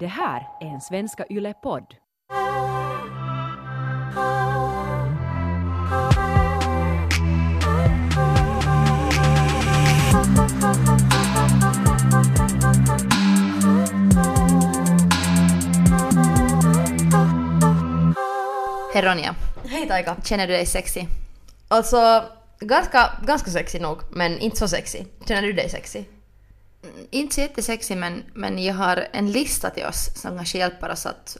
Det här är en Svenska Yle-podd. Hej Ronja. Hej Taika. Känner du dig sexy? Alltså, ganska sexy nog, men inte så sexy. Känner du dig sexy? Inte så jättesexy, men jag har en lista till oss som kanske hjälper oss att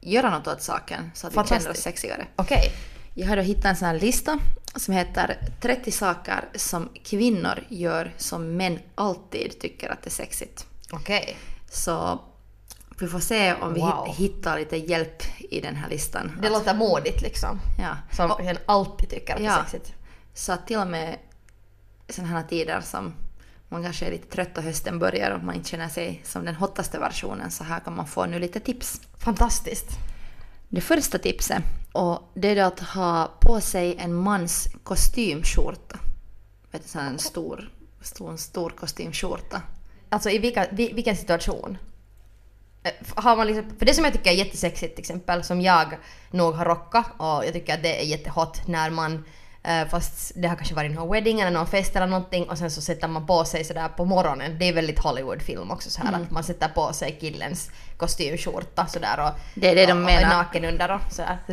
göra något åt saken så att vi känner oss sexigare. Okej. Jag har då hittat en sån här lista som heter 30 saker som kvinnor gör som män alltid tycker att det är sexigt. Okej. Så vi får se om vi hittar lite hjälp i den här listan. Det låter modigt liksom. Ja. Som och, alltid tycker att det är sexigt. Så till och med sådana här tider som man kanske är lite trött och hösten börjar och man inte känner sig som den hottaste versionen, så här kan man få nu lite tips. Fantastiskt. Det första tipset, och det är att ha på sig en mans kostymskjorta. Vet du, så en stor kostymskjorta. Alltså i vilken situation? Har man liksom, för det som jag tycker är jättesexigt till exempel, som jag nog har rockat, och jag tycker att det är jättehot när man, fast det har kanske varit någon wedding eller någon fest eller någonting, och sen så sätter man på sig sådär på morgonen. Det är väldigt Hollywoodfilm också så här, att man sätter på sig killens kostymskjorta sådär, och det de menar, och naken under och sådär. Så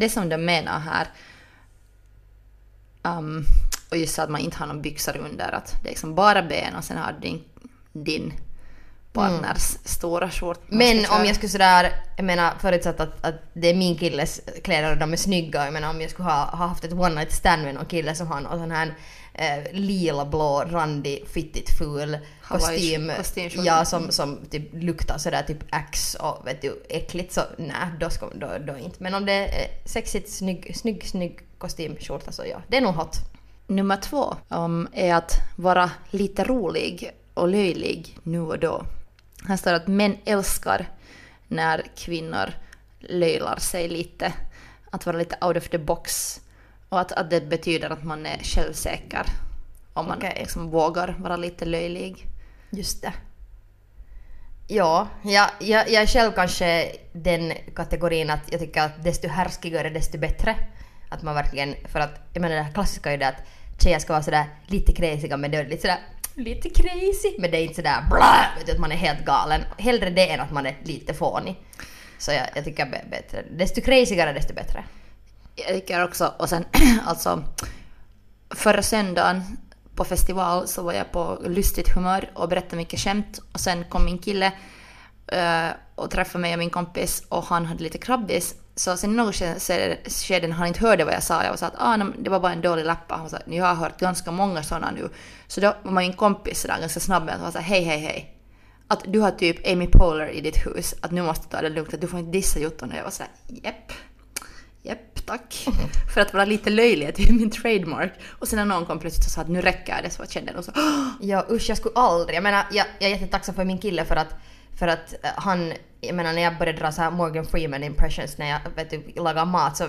det som de menar här, och just att man inte har någon byxor under, att det är liksom bara ben och sen har din partners stora skjort. Men om jag skulle sådär, jag menar förutsatt att det är min killes kläder och de är snygga, jag menar om jag skulle ha haft ett one night stand med någon kille som har någon sån här lila, blå, randig, fittigt ful kostym som typ luktar sådär typ ax och vet du, äckligt, så nej, då inte. Men om det är sexigt, snygg kostymskjort, alltså ja, det är nog hot. Nummer 2 är att vara lite rolig och löjlig nu och då. Här står att män älskar när kvinnor löjlar sig lite. Att vara lite out of the box. Och att det betyder att man är självsäker. Om man liksom vågar vara lite löjlig. Just det. Ja, jag är själv kanske den kategorin att jag tycker att desto härskigare desto bättre. Att man verkligen, för att jag menar det här klassiska är det att tjejer ska vara sådär lite crazy, men dödligt sådär. Lite crazy, men det är inte sådär bla, att man är helt galen. Hellre det än att man är lite fånig. Så jag tycker bättre. Desto crazigare, desto bättre. Jag tycker också, och sen alltså förra söndagen på festival så var jag på lustigt humör och berättade mycket skämt, och sen kom min kille och träffade mig och min kompis, och han hade lite krabbis. Så sen någon skeden han inte hörde vad jag sa. Jag sa att det var bara en dålig lappa. Han sa att jag har hört ganska många sådana nu. Så då var min kompis sådär ganska snabb med att säga hej. Att du har typ Amy Poehler i ditt hus. Att nu måste du ta det lugnt. Att du får inte dissa Jotton. Och jag var sådär, jepp, tack. För att vara lite löjlig, det är min trademark. Och sen när någon kom plötsligt och sa att nu räcker det, så jag kände och så. Ja usch, jag skulle aldrig. Jag menar, jag är jättetacksam för min kille för att han, jag menar när jag började dra så här Morgan Freeman impressions när jag lagar mat, så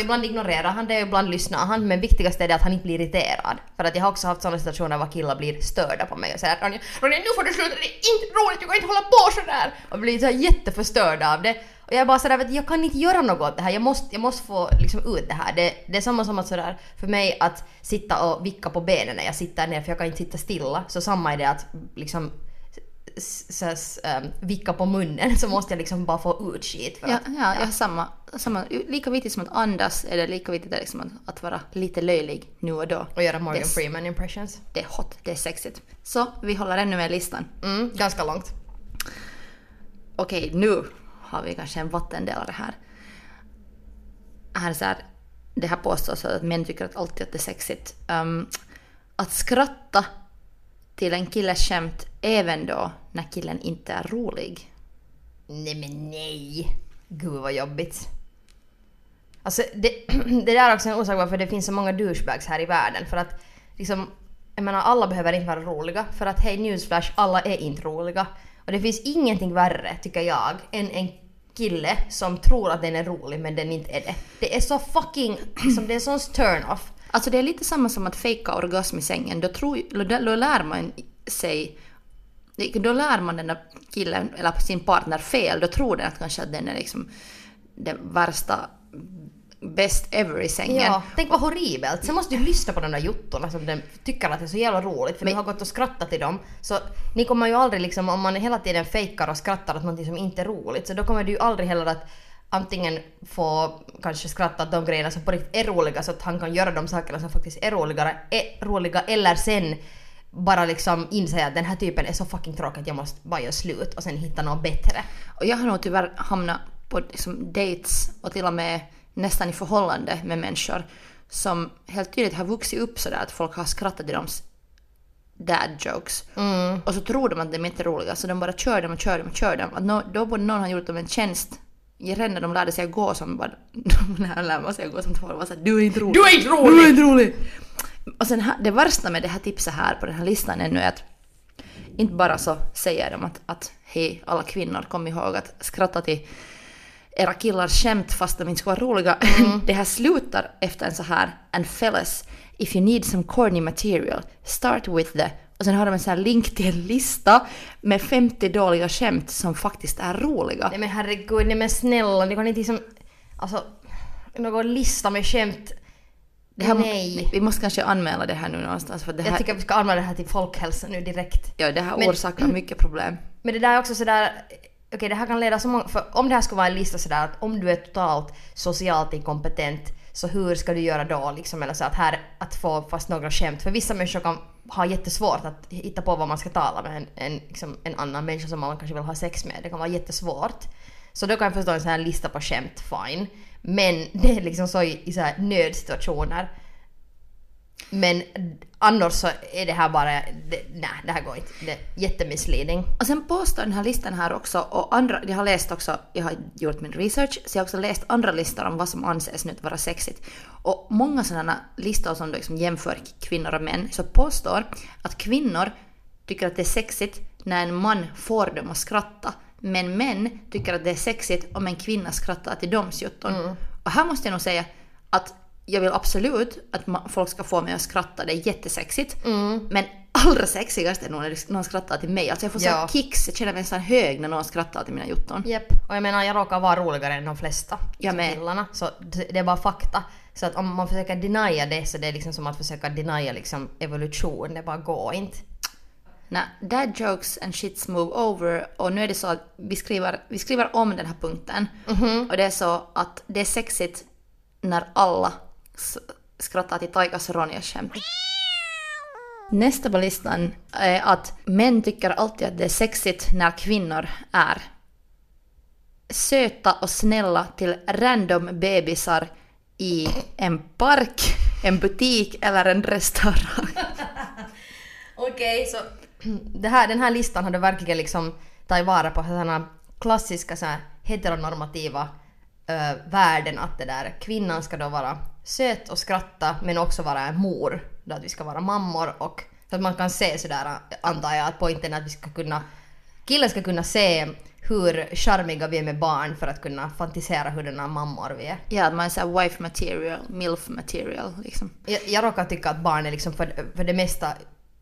ibland ignorerar han det och ibland lyssnar han, men viktigast är det att han inte blir irriterad, för att jag har också haft sådana situationer var killar blir störda på mig och säger att Ronja, nu får du sluta, det är inte roligt, du kan inte hålla på så där, och blir så här jätteförstörda av det, och jag är bara sådär, jag kan inte göra något åt det här, jag måste få liksom ut det här, det är samma som att sådär för mig att sitta och vicka på benen när jag sitter ner, för jag kan inte sitta stilla, så samma är det att liksom vicka på munnen, så måste jag liksom bara få ut skit. Samma. Lika viktigt som att andas är det lika viktigt liksom att vara lite löjlig nu och då. Och göra Morgan Freeman impressions. Det är hot, det är sexigt. Så vi håller ännu med listan. Ganska långt. Okej, nu har vi kanske en vattendelare här. Här är så här, det här påstås att män tycker att alltid att det är sexigt. Att skratta till en killes skämt även då när killen inte är rolig. Nej men nej. Gud vad jobbigt. Alltså det där är också en orsak varför det finns så många douchebags här i världen. För att liksom, jag menar, alla behöver inte vara roliga. För att hej, newsflash, alla är inte roliga. Och det finns ingenting värre tycker jag än en kille som tror att den är rolig men den inte är det. Det är så fucking, liksom, det är sån turn-off. Alltså det är lite samma som att fejka orgasm i sängen. Då lär man sig Då lär man den där killen eller sin partner fel. Då tror den att kanske att den är liksom den värsta best ever i sängen. Ja, tänk vad horribelt. Sen måste du lyssna på de där juttorna som den tycker att det är så jävla roligt. För men, du har gått och skrattat till dem. Så ni kommer ju aldrig liksom, om man hela tiden fejkar och skrattar åt någonting som inte är roligt, så då kommer du ju aldrig heller att antingen få kanske skratta åt de grejerna som på riktigt är roliga, så att han kan göra de sakerna som faktiskt är roliga, eller sen bara liksom inse att den här typen är så fucking tråkig att jag måste bara göra slut och sen hitta något bättre. Och jag har nog tyvärr hamnat på liksom dates och till och med nästan i förhållande med människor som helt tydligt har vuxit upp sådär att folk har skrattat till deras dad jokes. Mm. Och så tror de att de inte är roliga, så de bara kör dem. Att då borde någon ha gjort dem en tjänst. Jag redan när de lärde sig att gå som bara, när lärde sig att gå som två var så här, du är inte rolig. Och sen det värsta med det här tipset här på den här listan ännu är att inte bara så säger de att hej alla kvinnor, kom ihåg att skratta till era killar skämt fast de inte ska vara roliga. Mm. Det här slutar efter en så här: and fellas, if you need some corny material, start with the. Och sen har de en sån här link till en lista med 50 dåliga skämt som faktiskt är roliga. Nej men herregud, nej men snälla, det kan inte liksom, alltså, någon lista med skämt. Nej. Vi måste kanske anmäla det här nu någonstans. För det här, jag tycker att vi ska anmäla det här till folkhälsan nu direkt. Ja, det här orsakar mycket problem. Men det där är också sådär, okej, det här kan leda så många, för om det här skulle vara en lista sådär att om du är totalt socialt inkompetent, så hur ska du göra då liksom, eller så att här att få fast några skämt, för vissa människor kan ha jättesvårt att hitta på vad man ska tala med en annan människa som man kanske vill ha sex med. Det kan vara jättesvårt. Så då kan jag förstå en sån här lista på skämt, fine. Men det är liksom så i så här nödsituationer. Men annars så är det här bara nej, det här går inte. Det är jättemissledning. Och sen påstår den här listan här också, och andra, jag har läst också, jag har gjort min research, så jag har också läst andra listor om vad som anses nu vara sexigt. Och många sådana listor som liksom jämför kvinnor och män, så påstår att kvinnor tycker att det är sexigt när en man får dem att skratta, men män tycker att det är sexigt om en kvinna skrattar till doms jutton. Mm. Och här måste jag nog säga att jag vill absolut att folk ska få mig att skratta. Det är jättesexigt. Mm. Men allra sexigast är när någon skrattar till mig. Alltså jag får sån kicks. Jag känner mig sån hög när någon skrattar till mina jutton. Yep. Och jag menar, jag råkar vara roligare än de flesta. Jag med. Killarna. Så det är bara fakta. Så att om man försöker denia det, så det är liksom som att försöka denia liksom evolution. Det bara går inte. Nej, dad jokes and shits move over. Och nu är det så att vi skriver om den här punkten. Mm-hmm. Och det är så att det är sexigt när alla skrattar till Taikas och Ronjas skämt. Nästa på listan är att män tycker alltid att det är sexigt när kvinnor är söta och snälla till random bebisar i en park, en butik eller en restaurang. Okej, så den här listan har du verkligen liksom tagit vara på sådana klassiska så här heteronormativa värden, att det där kvinnan ska då vara söt och skratta, men också vara en mor, då att vi ska vara mammor, och så att man kan se sådär, antar jag, att på internet vi ska kunna, killen ska kunna se hur charmiga vi är med barn för att kunna fantisera hur den här mammor vi är. Ja, man säger wife material, milf material liksom. Jag råkar tycka att barn är liksom för det mesta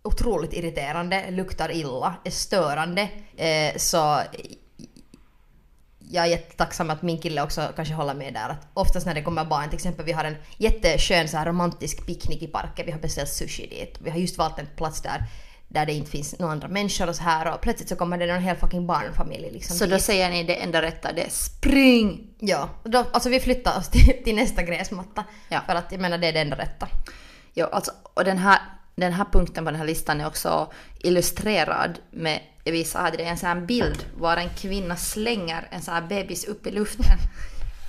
otroligt irriterande, luktar illa, är störande, så jag är jättetacksam att min kille också kanske håller med där. Att oftast när det kommer barn, till exempel vi har en jätteskön så här romantisk picknick i parken, vi har beställt sushi dit, vi har just valt en plats där det inte finns några andra människor och så här, och plötsligt så kommer det någon hel fucking barnfamilj liksom. Så då säger ni det enda rätta, det är spring! Ja, då, alltså vi flyttar oss till nästa gräsmatta, ja. För att jag menar det är det enda rätta. Ja, alltså, och den här punkten på den här listan är också illustrerad med, jag visade dig en sån här bild var en kvinna slänger en sån här bebis upp i luften.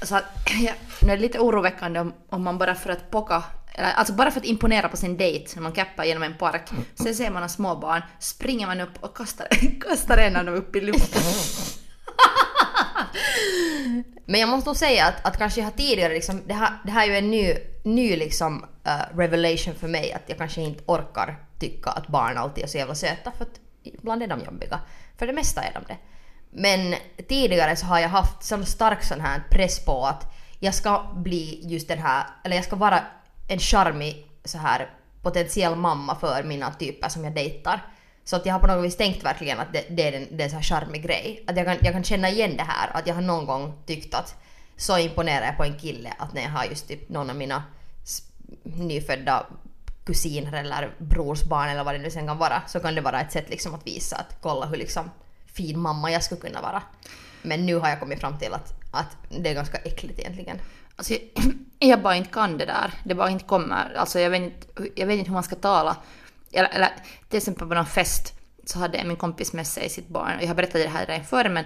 Så att, ja, det är lite oroväckande om man bara för att pocka, alltså bara för att imponera på sin dejt när man kappar genom en park. Sen ser man en småbarn, springer man upp och kastar en av dem upp i luften. Men jag måste nog säga att kanske jag har tidigare liksom, det här är ju en ny liksom revelation för mig, att jag kanske inte orkar tycka att barn alltid är så jävla söta, för att ibland är de jobbiga. För det mesta är de det. Men tidigare så har jag haft så stark sån här press på att jag ska bli just den här, eller jag ska vara en charmig så här potentiell mamma för mina typer som jag dejtar. Så att jag har på något vis tänkt verkligen att det är en så här charmig grej. Att jag kan känna igen det här. Att jag har någon gång tyckt att så imponerar jag på en kille att när jag har just typ någon av mina nyfödda kusiner eller brorsbarn eller vad det nu sen kan vara, så kan det vara ett sätt liksom att visa att kolla hur liksom fin mamma jag skulle kunna vara. Men nu har jag kommit fram till att det är ganska äckligt egentligen. Alltså, jag bara inte kan det där. Det bara inte kommer. Alltså, jag vet inte hur man ska tala. Eller till exempel på någon fest så hade min kompis med sig sitt barn. Jag har berättat det här redan förr, men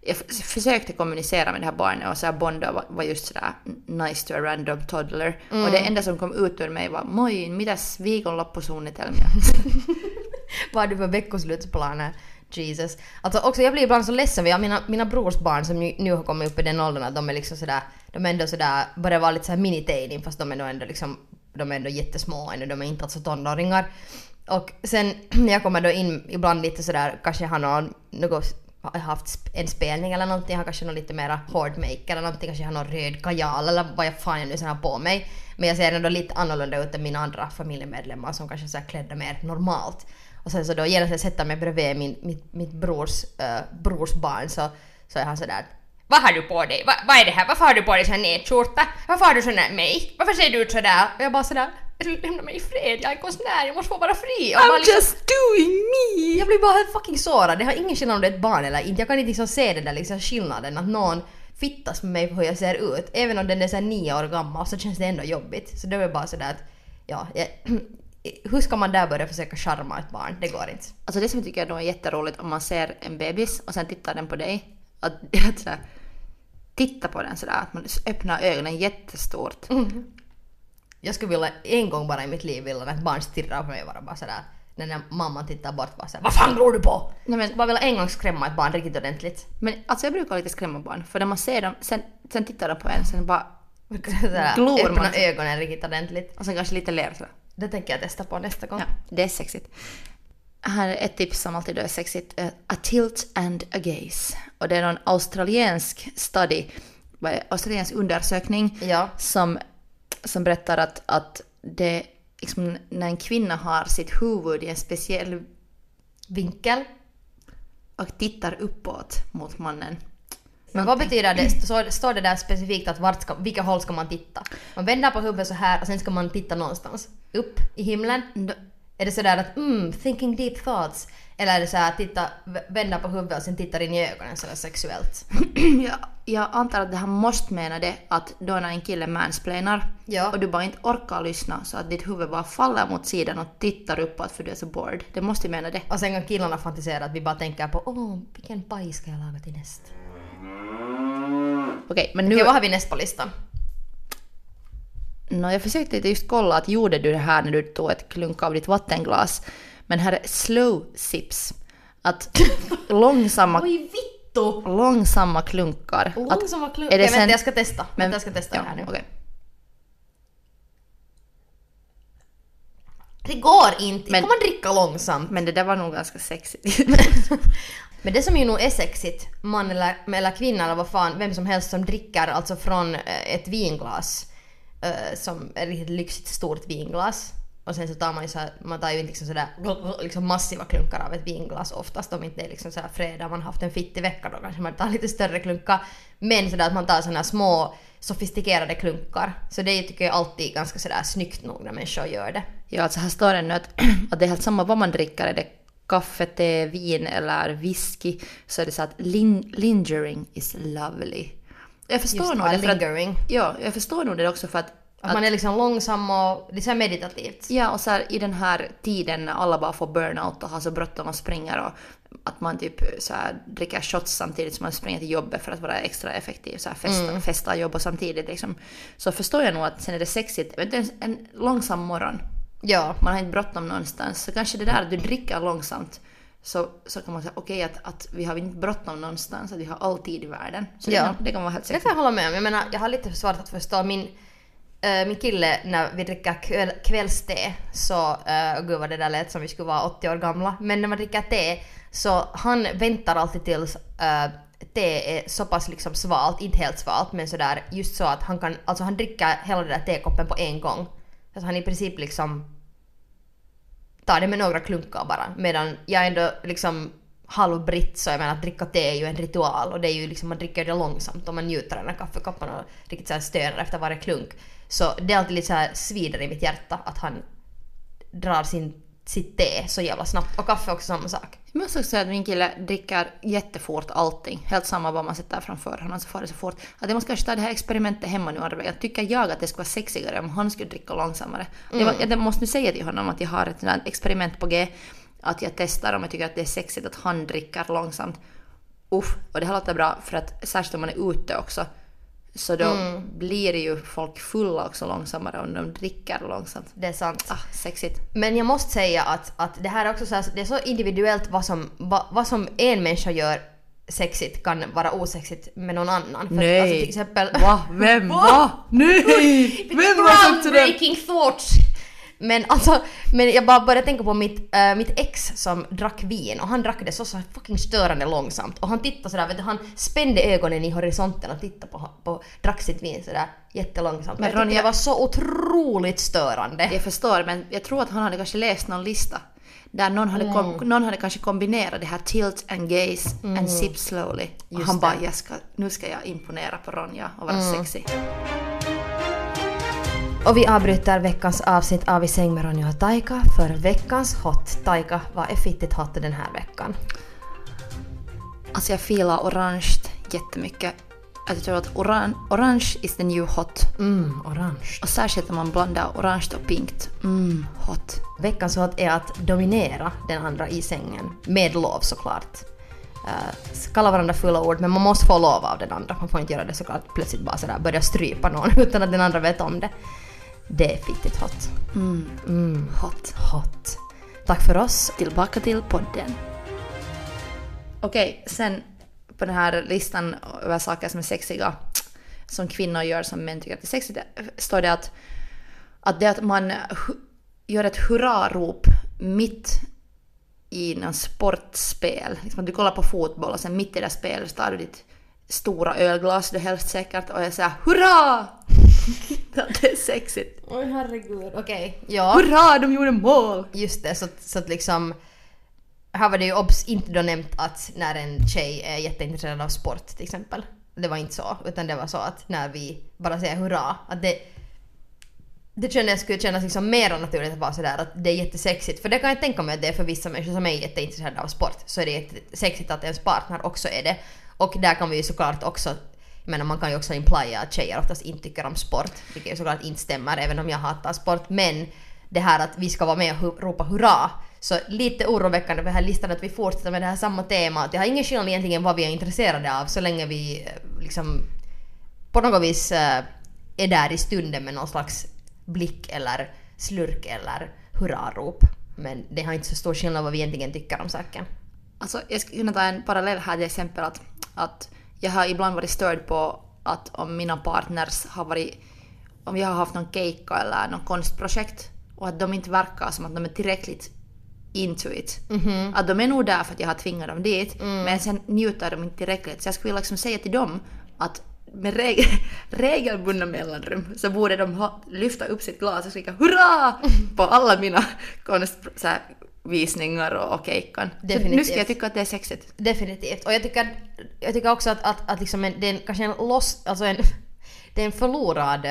jag försökte kommunicera med det här barnet och så här bonda var just sådär nice to a random toddler. Mm. Och det enda som kom ut ur mig var moin, mitäs viikonloppusuunnitelmia? Vad du på veckoslutsplaner? Jesus. Alltså också jag blir ibland så ledsen vid mina brors barn som nu har kommit upp i den åldern att de är liksom sådär, de är ändå sådär, börjar vara lite såhär mini-teening fast de är ändå liksom, de är ändå jättesmå och de är inte alltså tonåringar. Och sen när jag kommer då in ibland lite sådär, kanske jag har haft en spelning eller någonting, jag har kanske någon lite mera hard make eller någonting, kanske jag har någon röd kajal eller vad jag fan jag nu sen har på mig. Men jag ser ändå lite annorlunda ut än mina andra familjemedlemmar som kanske såhär klädda mer normalt. Och sen så då genast jag sätter mig bredvid mitt brors barn så är han sådär: vad har du på dig? Vad är det här? Varför har du på dig sån nätskjorta? Varför har du sån här mig? Varför ser du ut sådär? Och jag bara sådär, lämna mig i fred, jag är konstnär, jag måste få vara fri. I'm liksom, just doing me. Jag blir bara helt fucking sårad. Det har ingen skillnad om det är ett barn eller inte. Jag kan inte liksom se den där liksom skillnaden att någon fittas med mig på hur jag ser ut. Även om den är såhär 9 år gammal så känns det ändå jobbigt. Så det är bara sådär att, ja, hur ska man där börja försöka charma ett barn? Det går inte. Alltså det som jag tycker är jätteroligt om man ser en bebis och sen tittar den på dig. Att sådär, titta på den sådär, att man öppnar ögonen jättestort. Mm. Jag skulle vilja en gång bara i mitt liv vilja att barn stirrar på mig bara sådär. När mamman tittar bort bara såhär, vad fan glor du på? Nej, men bara vilja en gång skrämma ett barn riktigt ordentligt. Men alltså jag brukar lite skrämma barn. För när man ser dem, sen tittar de på en sen bara sådär, glor öppnar man ögonen riktigt ordentligt. Och sen kanske lite ler sådär. Det tänker jag testa på nästa gång. Ja, det är sexigt. Här är ett tips som alltid är sexigt. A tilt and a gaze. Och det är någon australiensk undersökning, ja, som berättar att det, liksom, när en kvinna har sitt huvud i en speciell vinkel och tittar uppåt mot mannen. Men vad betyder det? Så står det där specifikt att vilka håll ska man titta? Man vänder på huvudet så här och sen ska man titta någonstans. Upp i himlen. Är det sådär att thinking deep thoughts? Eller är det såhär att vända på huvudet och sen tittar in i ögonen sådär sexuellt? Jag antar att det här måste mena det att då när en kille mansplainar, ja, och du bara inte orkar lyssna så att ditt huvud bara faller mot sidan och tittar uppåt för du är så bored. Det måste ju mena det. Och sen kan killarna fantisera att vi bara tänker på vilken paj ska jag laga till nästa? Okej, men nu... Okej, vad har vi näst på listan? Jag försökte just kolla att gjorde du det här när du tog ett klunk av ditt vattenglas. Men här är slow sips. Att långsamma klunkar. Långsamma klunkar. Jag ska testa. Men jag ska testa det här nu. Okay. Det går inte. Kan man dricka långsamt? Men det där var nog ganska sexigt. Men det som ju nog är sexigt, man eller kvinna eller vad fan, vem som helst som dricker alltså från ett vinglas, som är riktigt lyxigt stort vinglas, och sen så tar man ju liksom sådär liksom massiva klunkar av ett vinglas oftast, om inte det är liksom sådär fredag man haft en fittig vecka, då kanske man tar lite större klunkar, men sådär att man tar sådana små sofistikerade klunkar, så det tycker jag alltid är ganska sådär snyggt nog när människor gör det. Ja, alltså här står det nu att det är helt samma vad man dricker, är det kaffe, te, vin eller whisky, så är det så att lingering is lovely. Jag förstår nog det lingering. Jag förstår nog det också för att man är liksom långsam och det är meditativt. Ja, och så här, i den här tiden när alla bara får burnout och har så bråttom och springer och att man typ så här, dricker shots samtidigt som man springer till jobbet för att vara extra effektiv, så här, festa jobb och samtidigt liksom. Så förstår jag nog att sen är det sexigt. Men det är en långsam morgon. Ja, man har inte bråttom någonstans. Så kanske det där att du dricker långsamt, så kan man säga okej, att vi har inte bråttom någonstans, att vi har all tid i världen. Så ja, det kan vara helt säkert. Det får jag hålla med om. Jag menar, jag har lite svårt att förstå min kille när vi dricker kvällste, så gud vad det där lät som vi skulle vara 80 år gamla. Men när man dricker te, så han väntar alltid tills te är så pass liksom svalt, inte helt svalt, men sådär just så att han kan, alltså han dricker hela den där tekoppen på en gång. Alltså han i princip liksom tar det med några klunkar bara. Medan jag ändå liksom halvbritt, så jag menar att dricka te är ju en ritual, och det är ju liksom, man dricker det långsamt och man njuter av den här kaffekoppen och riktigt så här stönar efter varje klunk. Så det är alltid lite så här svider i mitt hjärta att han drar sitt te så jävla snabbt, och kaffe också samma sak. Jag måste också säga att min kille dricker jättefort allting, helt samma vad man sätter framför honom så far det så fort. Att jag måste kanske ta det här experimentet hemma nu. Jag tycker jag att det skulle vara sexigare om han skulle dricka långsammare. Jag måste nu säga till honom att jag har ett experiment på G, att jag testar om jag tycker att det är sexigt att han dricker långsamt. Uff, och det här låter bra, för att särskilt om man är ute också, så då blir det ju folk fulla också långsammare om de dricker långsamt. Det är sant. Sexigt. Men jag måste säga att det här är också så här, det är så individuellt vad som en människa gör sexigt kan vara osexigt med någon annan. För nej. Alltså till exempel Va? Nej. Vem var så breaking thoughts. Men jag bara började tänka på mitt ex som drack vin, och han drack det så fucking störande långsamt, och han tittade sådär, vet du, han spände ögonen i horisonten och tittade på drack sitt vin sådär jättelångsamt. Men Ronja, det var så otroligt störande. Jag förstår, men jag tror att han hade kanske läst någon lista där någon hade kanske kombinerat det här tilt and gaze and sip slowly. Och han bara, nu ska jag imponera på Ronja och vara sexy. Och vi avbryter veckans avsnitt av I säng med Ronja och Taika för veckans hot. Taika, vad är fittigt hot den här veckan? Alltså jag filar orange jättemycket. Jag tror att orange is the new hot. Orange. Och särskilt om man blandar orange och pinkt. Hot. Veckans hot är att dominera den andra i sängen. Med lov såklart. Kalla varandra fulla ord, men man måste få lov av den andra. Man får inte göra det såklart plötsligt bara sådär, börja strypa någon utan att den andra vet om det. Det är fittigt hot. Hot. Tack för oss, tillbaka till podden. Okej, sen på den här listan över saker som är sexiga som kvinnor gör som män tycker att det är sexigt, står det att man gör ett hurrarop mitt i någon sportspel. Liksom, du kollar på fotboll och sen mitt i det spelet tar du ditt stora ölglas, du helst säkert, och jag säger hurra! Det är sexigt. Oj, herregud. Okej. Ja. Hurra, de gjorde mål! Just det, så att liksom här var det ju inte då nämnt att när en tjej är jätteintresserad av sport till exempel. Det var inte så, utan det var så att när vi bara säger hurra, att det skulle kännas liksom mer naturligt att vara sådär, att det är jättesexigt. För det kan jag tänka mig att det är för vissa människor som är jätteintresserade av sport, så är det jättesexigt att ens partner också är det. Och där kan vi ju såklart också, jag menar, man kan ju också implya att tjejer oftast inte tycker om sport, vilket såklart inte stämmer, även om jag hatar sport. Men det här att vi ska vara med och ropa hurra, så lite oroväckande på den här listan att vi fortsätter med det här samma temat. Det har ingen skillnad egentligen vad vi är intresserade av, så länge vi liksom på något vis är där i stunden med någon slags blick eller slurk eller hurrarop. Men det har inte så stor skillnad vad vi egentligen tycker om saken. Alltså jag skulle kunna ta en parallell här till exempel att jag har ibland varit störd på att om mina partners har varit, om jag har haft någon keikka eller någon konstprojekt, och att de inte verkar som att de är tillräckligt into it. Att de är nog där för att jag har tvingat dem dit, men sen njuter de inte tillräckligt. Så jag skulle liksom säga till dem att med regelbundna mellanrum så borde de lyfta upp sitt glas och skrika hurra på alla mina konstvisningar och kejkan. Nu ska jag tycka att det är sexigt. Definitivt. Och jag tycker också att liksom det är en förlorad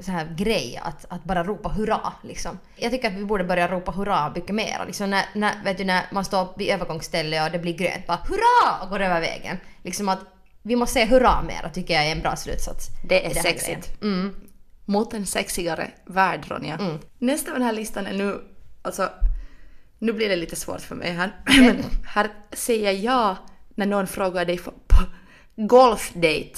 så här grej att bara ropa hurra liksom. Jag tycker att vi borde börja ropa hurra mycket mer liksom, när man står vid övergångsstället och det blir grönt, bara hurra och går över vägen liksom, att vi måste säga hurra mer, tycker jag är en bra slutsats. Det är sexigt. Mot en sexigare värld, Ronja. Nästa på den här listan är nu, alltså, nu blir det lite svårt för mig här. Men här säger jag när någon frågar dig på golfdate.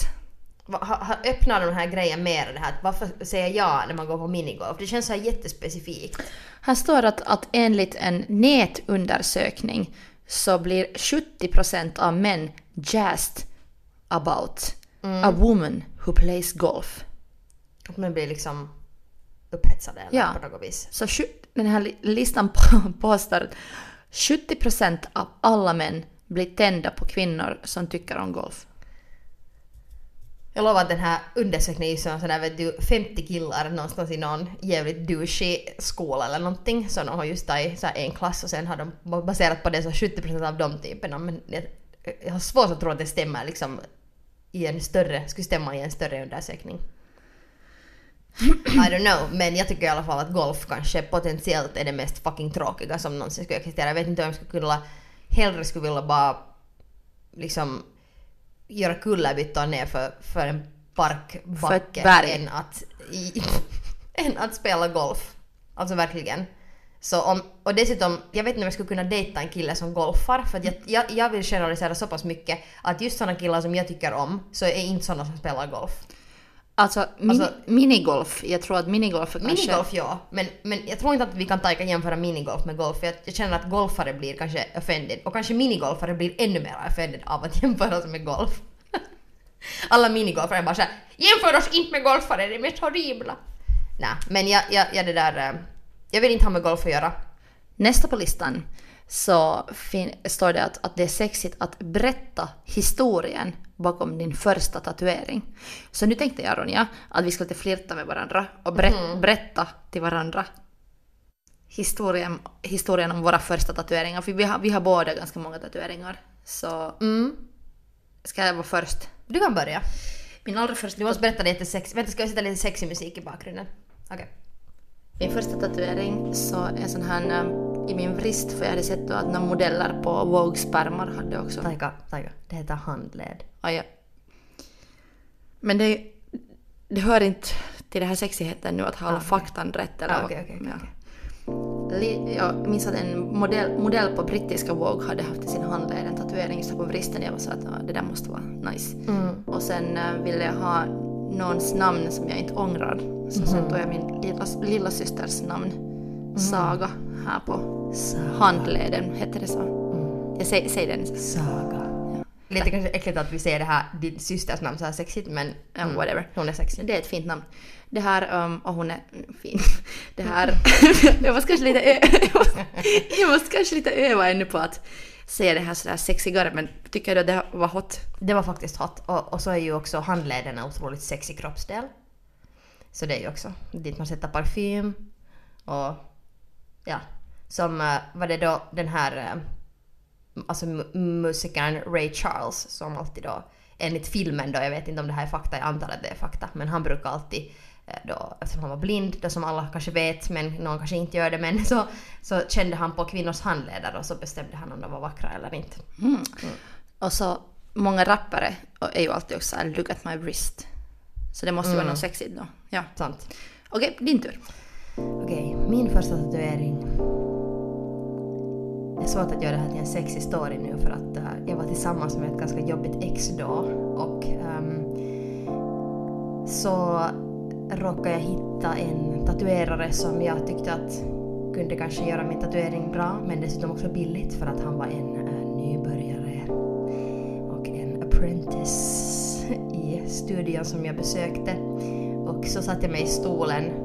Öppnar de här grejen mer det här? Varför säger jag när man går på minigolf? Det känns så här jättespecifikt. Här står att enligt en nätundersökning så blir 70% av män jazzed about a woman who plays golf. Och man blir liksom upphetsad eller på något vis. Så den här listan påstår att 70% av alla män blir tända på kvinnor som tycker om golf. Jag lovar att den här undersökningen är så sådär, vet du, 50 killar någonstans i någon jävligt douchig skola eller någonting. Så de har just tagit så en klass och sen har de baserat på det så 70% av de typerna. Men jag har svårt att tro att det stämmer liksom i en större, skulle stämma i en större undersökning. I don't know, men jag tycker i alla fall att golf kanske potentiellt är det mest fucking tråkiga som någonsin skulle existera. Jag vet inte om jag skulle vilja bara liksom göra kullerbyttor ner för en parkbacke än att spela golf. Alltså verkligen. Så och dessutom, jag vet inte om jag skulle kunna dejta en kille som golfar, för att jag vill generalisera så pass mycket att just sådana killar som jag tycker om så är inte sådana som spelar golf. Alltså, minigolf, jag tror att minigolf kanske... Minigolf, ja. Men jag tror inte att vi kan jämföra minigolf med golf. Jag känner att golfare blir kanske offended. Och kanske minigolfare blir ännu mer offended av att jämföras med golf. Alla minigolfare bara så här, jämför oss inte med golfare, det är mest horribla. Nej, men jag vill inte ha med golf att göra. Nästa på listan så står det att det är sexigt att berätta historien bakom din första tatuering. Så nu tänkte jag, Ronja, att vi ska lite flirta med varandra och berätta till varandra historien om våra första tatueringar. För vi har båda ganska många tatueringar. Så ska jag vara först? Du kan börja. Min allra första... Du måste berätta lite sexy. Vänta, ska jag sätta lite sexy musik i bakgrunden? Okej. Min första tatuering så är sån här i min vrist, för jag hade sett att några modeller på Vogue's pärmar hade också. Taika. Det heter handled. Ja. Men det hör inte till det här sexigheten nu att ha alla faktan rätt. Okej. Jag minns att en modell på brittiska Vogue hade haft i sin handled en tatuering på vristen. Jag var så att det där måste vara nice. Mm. Och sen ville jag ha någons namn som jag inte ångrar. Så sen tog jag min lilla systers namn. Saga här på handleden, heter det så. Jag säger den. Saga. Ja. Lite kanske äckligt att vi säger det här, din systers namn så här sexigt, men whatever. Hon är sexig. Det är ett fint namn. Det här, och hon är fin. Det här, jag måste kanske lite öva ännu på att säga det här sådär sexigare, men tycker du att det var hot? Det var faktiskt hot. Och så är ju också handleden en otroligt sexig kroppsdel. Så det är ju också dit man sätter parfym och... Ja, som var det då den här alltså musikern Ray Charles som alltid då, enligt filmen då, jag vet inte om det här är fakta, jag antar att det är fakta, men han brukar alltid då, eftersom han var blind då, som alla kanske vet, men någon kanske inte gör det, men så kände han på kvinnors handleder och så bestämde han om de var vackra eller inte. Och så många rappare är ju alltid också look at my wrist, så det måste vara något sexigt då. Ja, sant. Okej, din tur. Okej, min första tatuering. Det är svårt att göra det här till en sexig story nu, för att jag var tillsammans med ett ganska jobbigt ex då. Och så råkade jag hitta en tatuerare som jag tyckte att kunde kanske göra min tatuering bra, men dessutom också billigt, för att han var en nybörjare och en apprentice i studion som jag besökte. Och så satte jag mig i stolen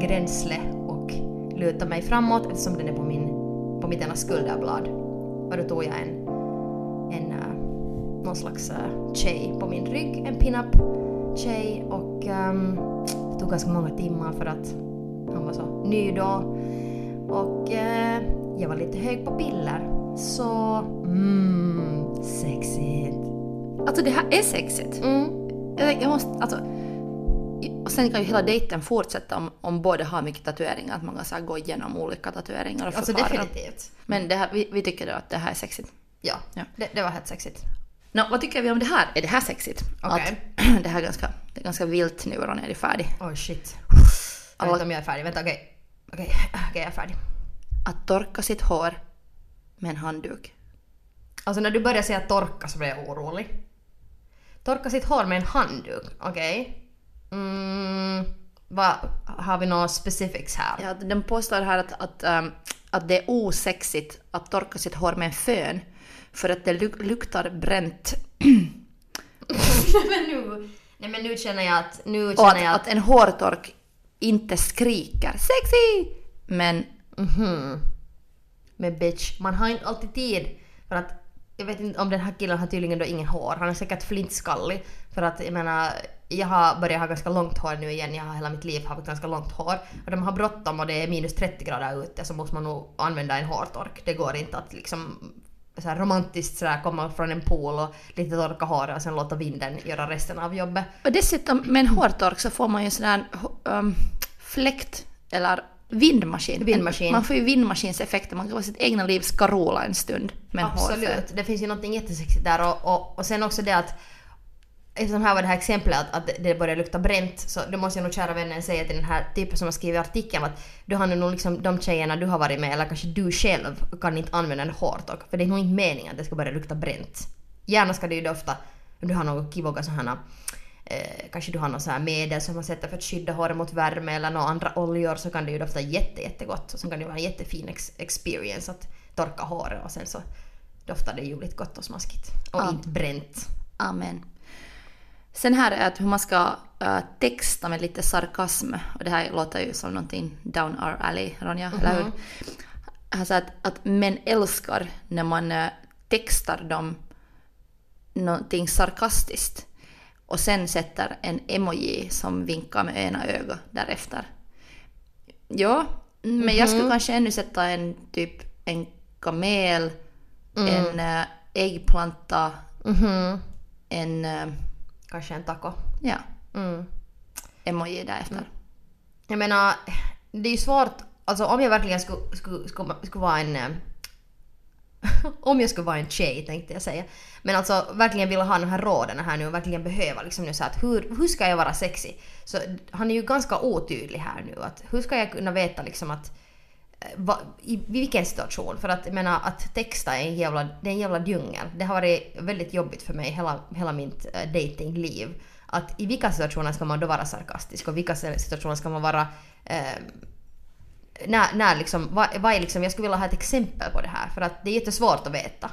gränsle och luta mig framåt eftersom den är på mitt ena skulderblad. Och då tog jag någon slags tjej på min rygg, en pin-up tjej, och det tog ganska många timmar för att han var så ny då, och jag var lite hög på piller, så sexigt. Alltså det här är sexigt. Jag måste, alltså. Och sen kan ju hela dejten fortsätta om båda har mycket tatueringar, att man kan så här gå igenom olika tatueringar och förfara. Alltså definitivt. Men det här, vi tycker då att det här är sexigt. Ja. Det var helt sexigt. Vad tycker vi om det här? Är det här sexigt? Okej. Okay. Det här är ganska vilt nu, när jag är färdig. Oh shit. Jag vet inte om jag är färdig. Vänta, okej, jag är färdig. Att torka sitt hår med en handduk. Alltså när du börjar säga torka så blir jag orolig. Torka sitt hår med en handduk, okej. Har vi några specifics här? Ja, den påstår här att det är osexigt att torka sitt hår med en fön, för att det luktar bränt. Nej men nu känner jag att... att en hårtork inte skriker sexy, men... Men bitch, man har inte alltid tid för att jag vet inte om den här killen har tydligen då ingen hår. Han är säkert flintskallig, för att jag menar, jag har börjat ha ganska långt hår nu igen. Jag har hela mitt liv haft ganska långt hår. Och de har bråttom och det är minus 30 grader ute, så måste man nog använda en hårtork. Det går inte att liksom så här romantiskt så här, komma från en pool och lite torka håret och sen låta vinden göra resten av jobbet. Och dessutom med en hårtork så får man ju sån här fläkt eller vindmaskin. Man får ju vindmaskinseffekter. Man kan vara sitt egna livs Carola en stund med en absolut, hårfärg. Det finns ju något jättesexigt där. Och sen också det att eftersom här var det här exemplet att det börjar lukta bränt, så då måste jag nog kära vännen säga till den här typen som har skrivit artikeln att du har nog liksom, de tjejerna du har varit med eller kanske du själv kan inte använda en hårtork, för det är nog inte meningen att det ska börja lukta bränt. Gärna ska det ju dofta om du har något kivoga sådana kanske du har någon sån här medel som man sätter för att skydda håret mot värme eller några andra oljor, så kan det ju ofta jättegott och så kan det vara en jättefin experience att torka håret och sen så doftar det ju lite gott och smaskigt och inte bränt. Amen. Sen här är att hur man ska texta med lite sarkasm, och det här låter ju som någonting down our alley, Ronja, eller hur? Alltså att män älskar när man textar dem någonting sarkastiskt och sen sätter en emoji som vinkar med ena öga därefter. Ja, men jag skulle kanske ännu sätta en typ en kamel, en äggplanta, en kanske en taco. Ja. Emoji därefter. Jag menar, det är ju svårt. Alltså om jag verkligen skulle vara en om jag skulle vara en tjej, tänkte jag säga. Men alltså verkligen vill ha de här råden här nu och verkligen behöva liksom nu så att hur ska jag vara sexy? Så han är ju ganska otydlig här nu, att hur ska jag kunna veta liksom att i vilken situation, för att jag menar att texta är en jävla djungel. Det har varit väldigt jobbigt för mig hela mitt datingliv, att i vilka situationer ska man då vara sarkastisk och vilka situationer ska man vara när liksom vad är liksom, jag skulle vilja ha ett exempel på det här, för att det är jättesvårt att veta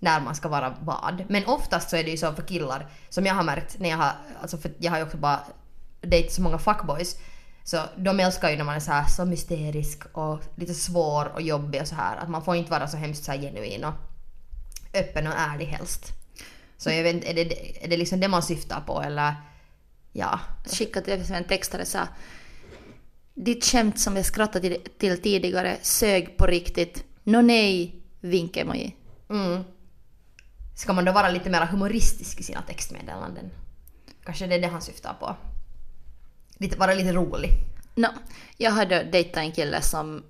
när man ska vara vad. Men oftast så är det ju så för killar som jag har märkt när jag har, alltså för jag har ju också bara dejtat så många fuckboys. Så de älskar ju när man är så här så mysterisk och lite svår och jobbig och så här, att man får inte vara så hemskt så här genuin och öppen och ärlig helst. Så jag vet, är det liksom det man syftar på, eller ja, skicka till en textare så här: ditt skämt som jag skrattade till tidigare sög på riktigt. Nå nej, vinkar man ju. Ska man då vara lite mer humoristisk i sina textmeddelanden? Kanske det är det han syftar på. Vara lite rolig. No. Jag hade dejtat en kille som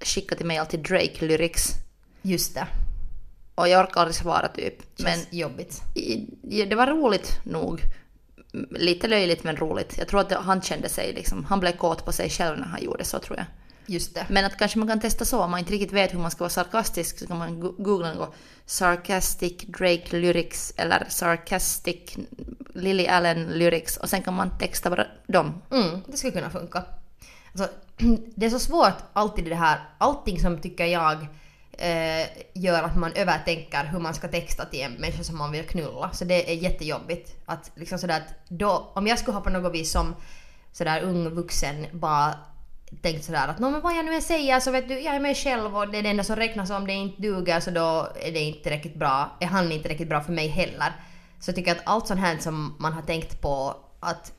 skickade till mig alltid Drake lyrics. Just det. Och jag orkade aldrig svara typ. Men jobbigt. Det var roligt nog. Lite löjligt men roligt. Jag tror att han kände sig liksom, han blev kåt på sig själv när han gjorde så, tror jag. Just det. Men att kanske man kan testa så. Om man inte riktigt vet hur man ska vara sarkastisk, så kan man googla och gå sarcastic Drake lyrics eller sarcastic Lily Allen lyrics, och sen kan man texta bara dem. Det skulle kunna funka. Alltså, det är så svårt alltid det här. Allting som tycker jag gör att man övertänker hur man ska texta till en människa som man vill knulla. Så det är jättejobbigt. Att, liksom sådär, att då, om jag skulle ha på något vis som sådär, ung vuxen bara tänkt sådär att men vad jag nu än säger så vet du, jag är mig själv och det är det enda som räknas, om det inte duger så då är det inte riktigt bra, är han inte riktigt bra för mig heller. Så tycker jag att allt sånt här som man har tänkt på att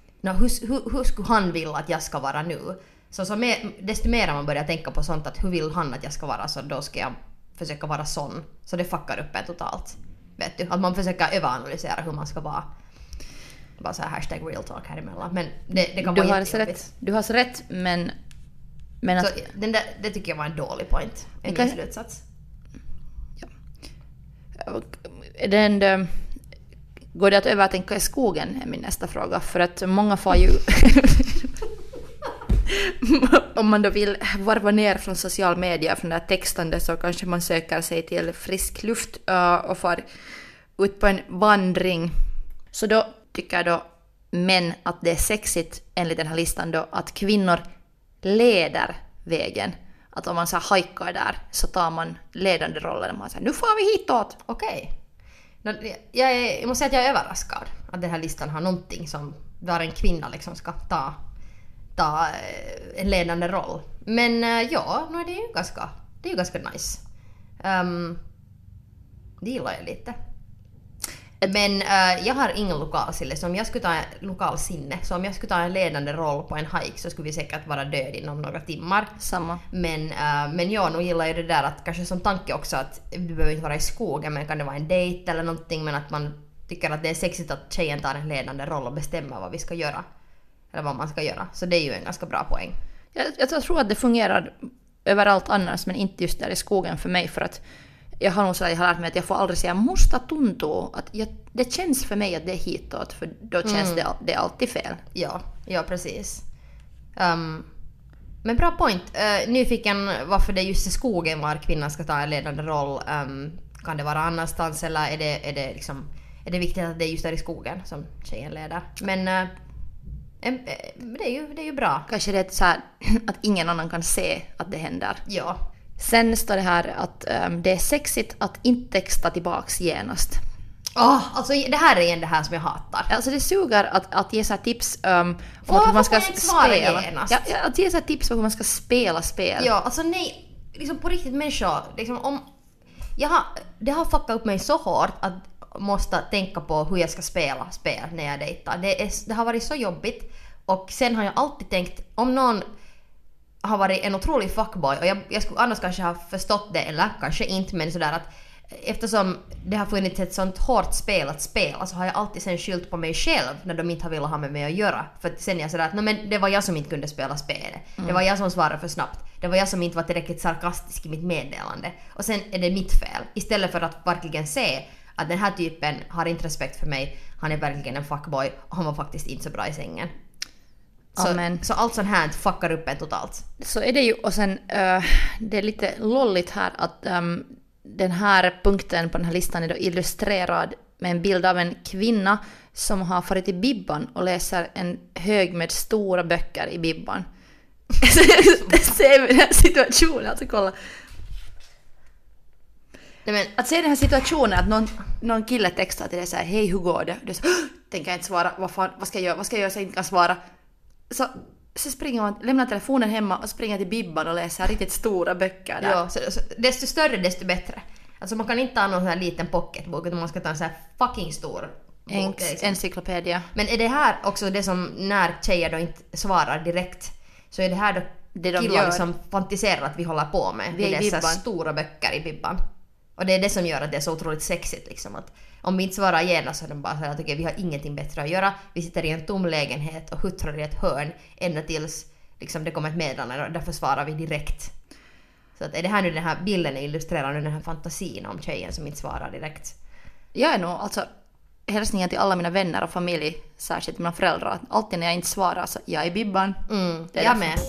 hur skulle han vilja att jag ska vara nu, så desto mer man börjar tänka på sånt att hur vill han att jag ska vara, så då ska jag försöka vara sån, så det fuckar upp en totalt, vet du, att man försöker överanalysera hur man ska vara. Bara så här hashtag real talk här emellan, men det kan vara jättejobbigt. Du har så rätt, men att, så, den där, det tycker jag var en dålig point. En min slutsats. Ja. Går det att övertänka i skogen är min nästa fråga. För att många får ju om man då vill varva ner från social media, från det här textande, så kanske man söker sig till frisk luft och får ut på en vandring. Så då tycker jag då män att det är sexigt enligt den här listan då, att kvinnor leder vägen. Att om man så här hajkar där så tar man ledande roller. Man säger, nu får vi hitåt. Okej. Jag måste säga att jag är överraskad att den här listan har någonting som där en kvinna liksom ska ta en ledande roll. Men ja, det är ju ganska nice. Det gillar jag lite. Men jag har ingen lokal sinne, så om jag skulle ta en lokalsinne, så om jag skulle ta en ledande roll på en hike så skulle vi säkert vara död inom några timmar. Samma. Men jag nog gillar ju det där att kanske som tanke också att vi behöver inte vara i skogen, men kan det vara en dejt eller någonting, men att man tycker att det är sexigt att tjejen tar en ledande roll och bestämmer vad vi ska göra eller vad man ska göra. Så det är ju en ganska bra poäng. Jag tror att det fungerar överallt annars, men inte just där i skogen för mig, för att jag har lärt mig att jag får aldrig säga musta tuntuu, att det känns för mig att det är hitåt, för då känns det alltid fel. Ja, precis. Men bra point. Nyfiken varför det just i skogen var kvinnan ska ta en ledande roll. Kan det vara annanstans, eller är det liksom, är det viktigt att det är just där i skogen som tjejen leder? Men det är ju bra. Kanske det är så här att ingen annan kan se att det händer. Ja. Sen står det här att det är sexigt att inte texta tillbaks genast. Alltså det här är igen det här som jag hatar. Alltså det suger att ge så här tips om hur man ska spela. Ja, att ge så här tips om hur man ska spela spel. Ja, alltså nej, liksom på riktigt människor, liksom om det har fuckat upp mig så hårt att måste tänka på hur jag ska spela spel när jag dejtar. Det har varit så jobbigt, och sen har jag alltid tänkt om någon har varit en otrolig fuckboy, och jag skulle annars kanske ha förstått det, eller kanske inte, men sådär att eftersom det har funnits ett sånt hårt spel att spela, så har jag alltid sen skylt på mig själv när de inte har velat ha med mig att göra, för att sen är jag sådär att nej, men det var jag som inte kunde spela spelet, det var jag som svarade för snabbt, det var jag som inte var tillräckligt sarkastisk i mitt meddelande, och sen är det mitt fel, istället för att verkligen se att den här typen har inte respekt för mig, han är verkligen en fuckboy och han var faktiskt inte så bra i sängen. Så allt sånt här fuckar upp en totalt. Så är det ju, och sen det är lite lolligt här att den här punkten på den här listan är då illustrerad med en bild av en kvinna som har farit i bibban och läser en hög med stora böcker i bibban. Det ser vi den här situationen, alltså kolla. Nej, men att se den här situationen att någon kille textar till dig så här, hej hur går det? Du så, tänker jag inte svara, vad ska jag göra? Vad ska jag göra så jag inte kan svara? Så springer man, lämnar telefonen hemma och springer till bibban och läser riktigt stora böcker där. Ja, så desto större desto bättre. Alltså man kan inte ha någon sån här liten pocketbok, utan man ska ta en så här fucking stor bok, liksom. Encyklopedia. Men är det här också det som när tjejer då inte svarar direkt, så är det här då det de killar gör, som fantiserar att vi håller på med. Vi läser stora böcker i bibban. Och det är det som gör att det är så otroligt sexigt, liksom, att om vi inte svarar genast så är de bara så här att okej, vi har ingenting bättre att göra. Vi sitter i en tom lägenhet och huttrar i ett hörn ända tills liksom det kommer ett meddelande, och därför svarar vi direkt. Så att är det här nu den här bilden illustrerar nu den här fantasin om tjejen som inte svarar direkt. Jag är nog alltså hälsningen till alla mina vänner och familj, särskilt mina föräldrar, att alltid när jag inte svarar så jag är bibban. Det är jag därför. Med.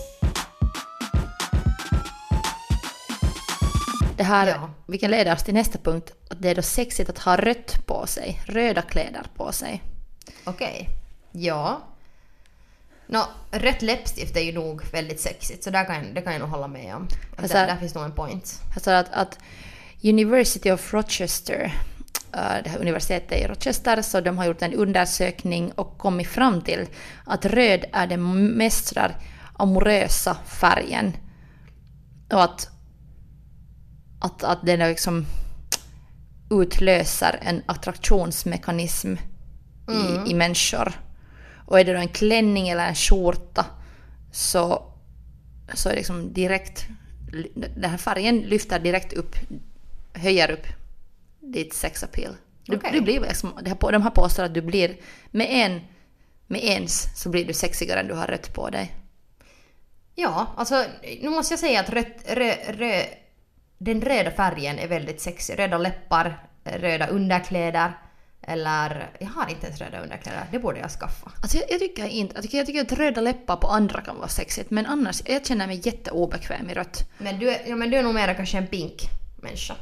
Det här, ja. Vi kan leda oss till nästa punkt, att det är då sexigt att ha rött på sig, röda kläder på sig. Okej, ja. Rött läppstift är ju nog väldigt sexigt, så det kan jag nog hålla med om. Alltså, där finns nog en point. Alltså att University of Rochester, det här universitetet i Rochester, så de har gjort en undersökning och kommit fram till att röd är den mest amorösa färgen. Och att den liksom utlöser en attraktionsmekanism i människor. Och är det då en klänning eller en skjorta så är liksom direkt den här färgen lyfter direkt upp, höjer upp ditt sexappeal. Okay. Du blir liksom, de här påstår att du blir med ens så blir du sexigare än du har rött på dig. Ja, alltså nu måste jag säga att den röda färgen är väldigt sexig. Röda läppar, röda underkläder, eller jag har inte ens röda underkläder. Det borde jag skaffa. Alltså jag tycker att röda läppar på andra kan vara sexigt, men annars jag känner mig jätteobekväm i rött. Men du är nog mer kanske en pink människa.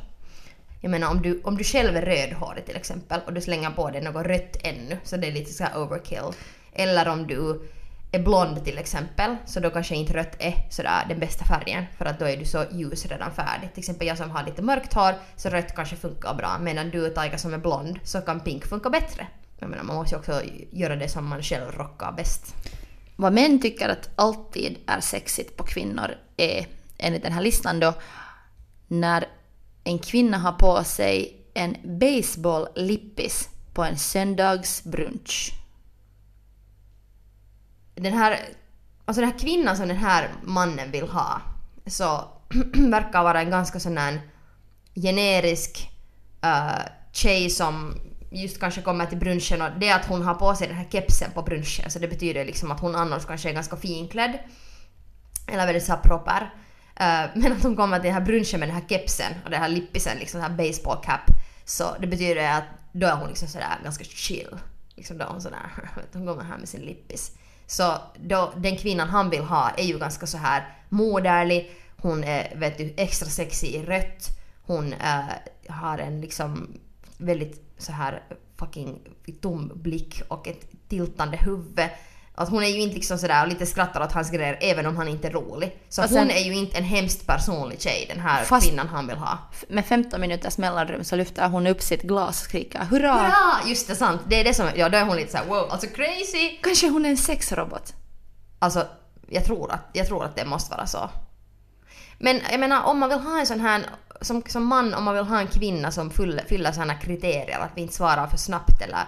Jag menar om du själv är rödhårig till exempel och du slänger på dig något rött ännu, så det är lite så här overkill. Eller om du är blond till exempel, så då kanske inte rött är sådär den bästa färgen, för att då är du så ljus redan färdig. Till exempel jag som har lite mörkt hår, så rött kanske funkar bra, medan du Taika som är blond så kan pink funka bättre. Jag menar, man måste ju också göra det som man själv rockar bäst. Vad män tycker att alltid är sexigt på kvinnor är enligt den här listan då när en kvinna har på sig en baseball-lippis på en söndagsbrunch. Den här kvinnan som den här mannen vill ha så verkar vara en ganska sån här generisk tjej som just kanske kommer till brunchen, och det att hon har på sig den här kepsen på brunchen, så det betyder liksom att hon annars kanske är ganska finklädd eller väldigt så proper, men att hon kommer till den här brunchen med den här kepsen och den här lippisen, liksom den här baseball cap, så det betyder att då är hon liksom sådär ganska chill, liksom då hon sådär, hon går här med sin lippis. Så då, den kvinnan han vill ha är ju ganska så här moderlig, hon är, vet du, extra sexy i rött, hon har en liksom väldigt så här fucking tom blick och ett tiltande huvud. Att hon är ju inte liksom sådär och lite skrattar åt hans grejer även om han inte är rolig. Så sen, hon är ju inte en hemskt personlig tjej, den här kvinnan han vill ha. Med 15 minuters mellanrum så lyfter hon upp sitt glas och skriker hurra! Hurra! Just det, sant. Det är det som, ja, då är hon lite såhär wow, alltså crazy! Kanske hon är en sexrobot? Alltså, jag tror att det måste vara så. Men jag menar, om man vill ha en sån här, som man, om man vill ha en kvinna som fyller såna kriterier, att vi inte svarar för snabbt eller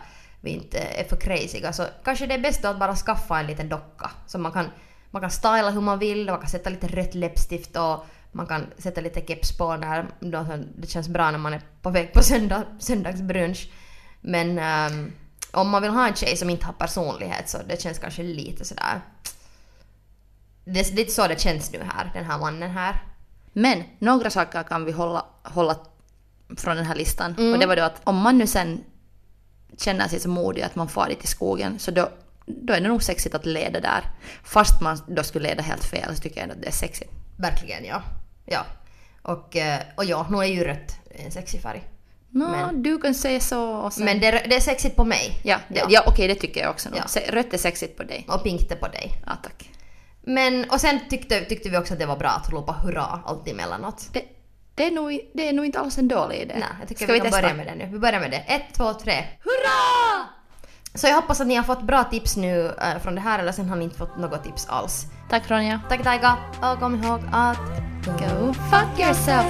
vi inte är för crazy, så alltså, kanske det är bäst att bara skaffa en liten docka som man kan styla hur man vill, man kan sätta lite rött läppstift och man kan sätta lite keps på där, det känns bra när man är på väg på söndagsbrunch. Men om man vill ha en tjej som inte har personlighet, så det känns kanske lite sådär, det är lite så det känns nu här, den här mannen här. Men några saker kan vi hålla från den här listan, och det var då att om man nu sen känner sig så modig att man far dit i skogen, så då är det nog sexigt att leda där. Fast man då skulle leda helt fel, så tycker jag att det är sexigt. Verkligen, ja. Och ja, nu är ju rött en sexig färg. No, men du kan säga så. Och sen, men det är sexigt på mig. Ja, okej, det tycker jag också nog. Ja. Rött är sexigt på dig. Och pinkt är på dig. Ja, tack. Men, och sen tyckte vi också att det var bra att ropa hurra alltid emellanåt. Det är nog inte alls en dålig idé. Nej, jag tycker ska vi kan börja med det nu. Vi börjar med det. 1, 2, 3. Hurra! Så jag hoppas att ni har fått bra tips nu från det här, eller sen har ni inte fått något tips alls. Tack Ronja. Tack Taika. Och kom ihåg att go fuck yourself.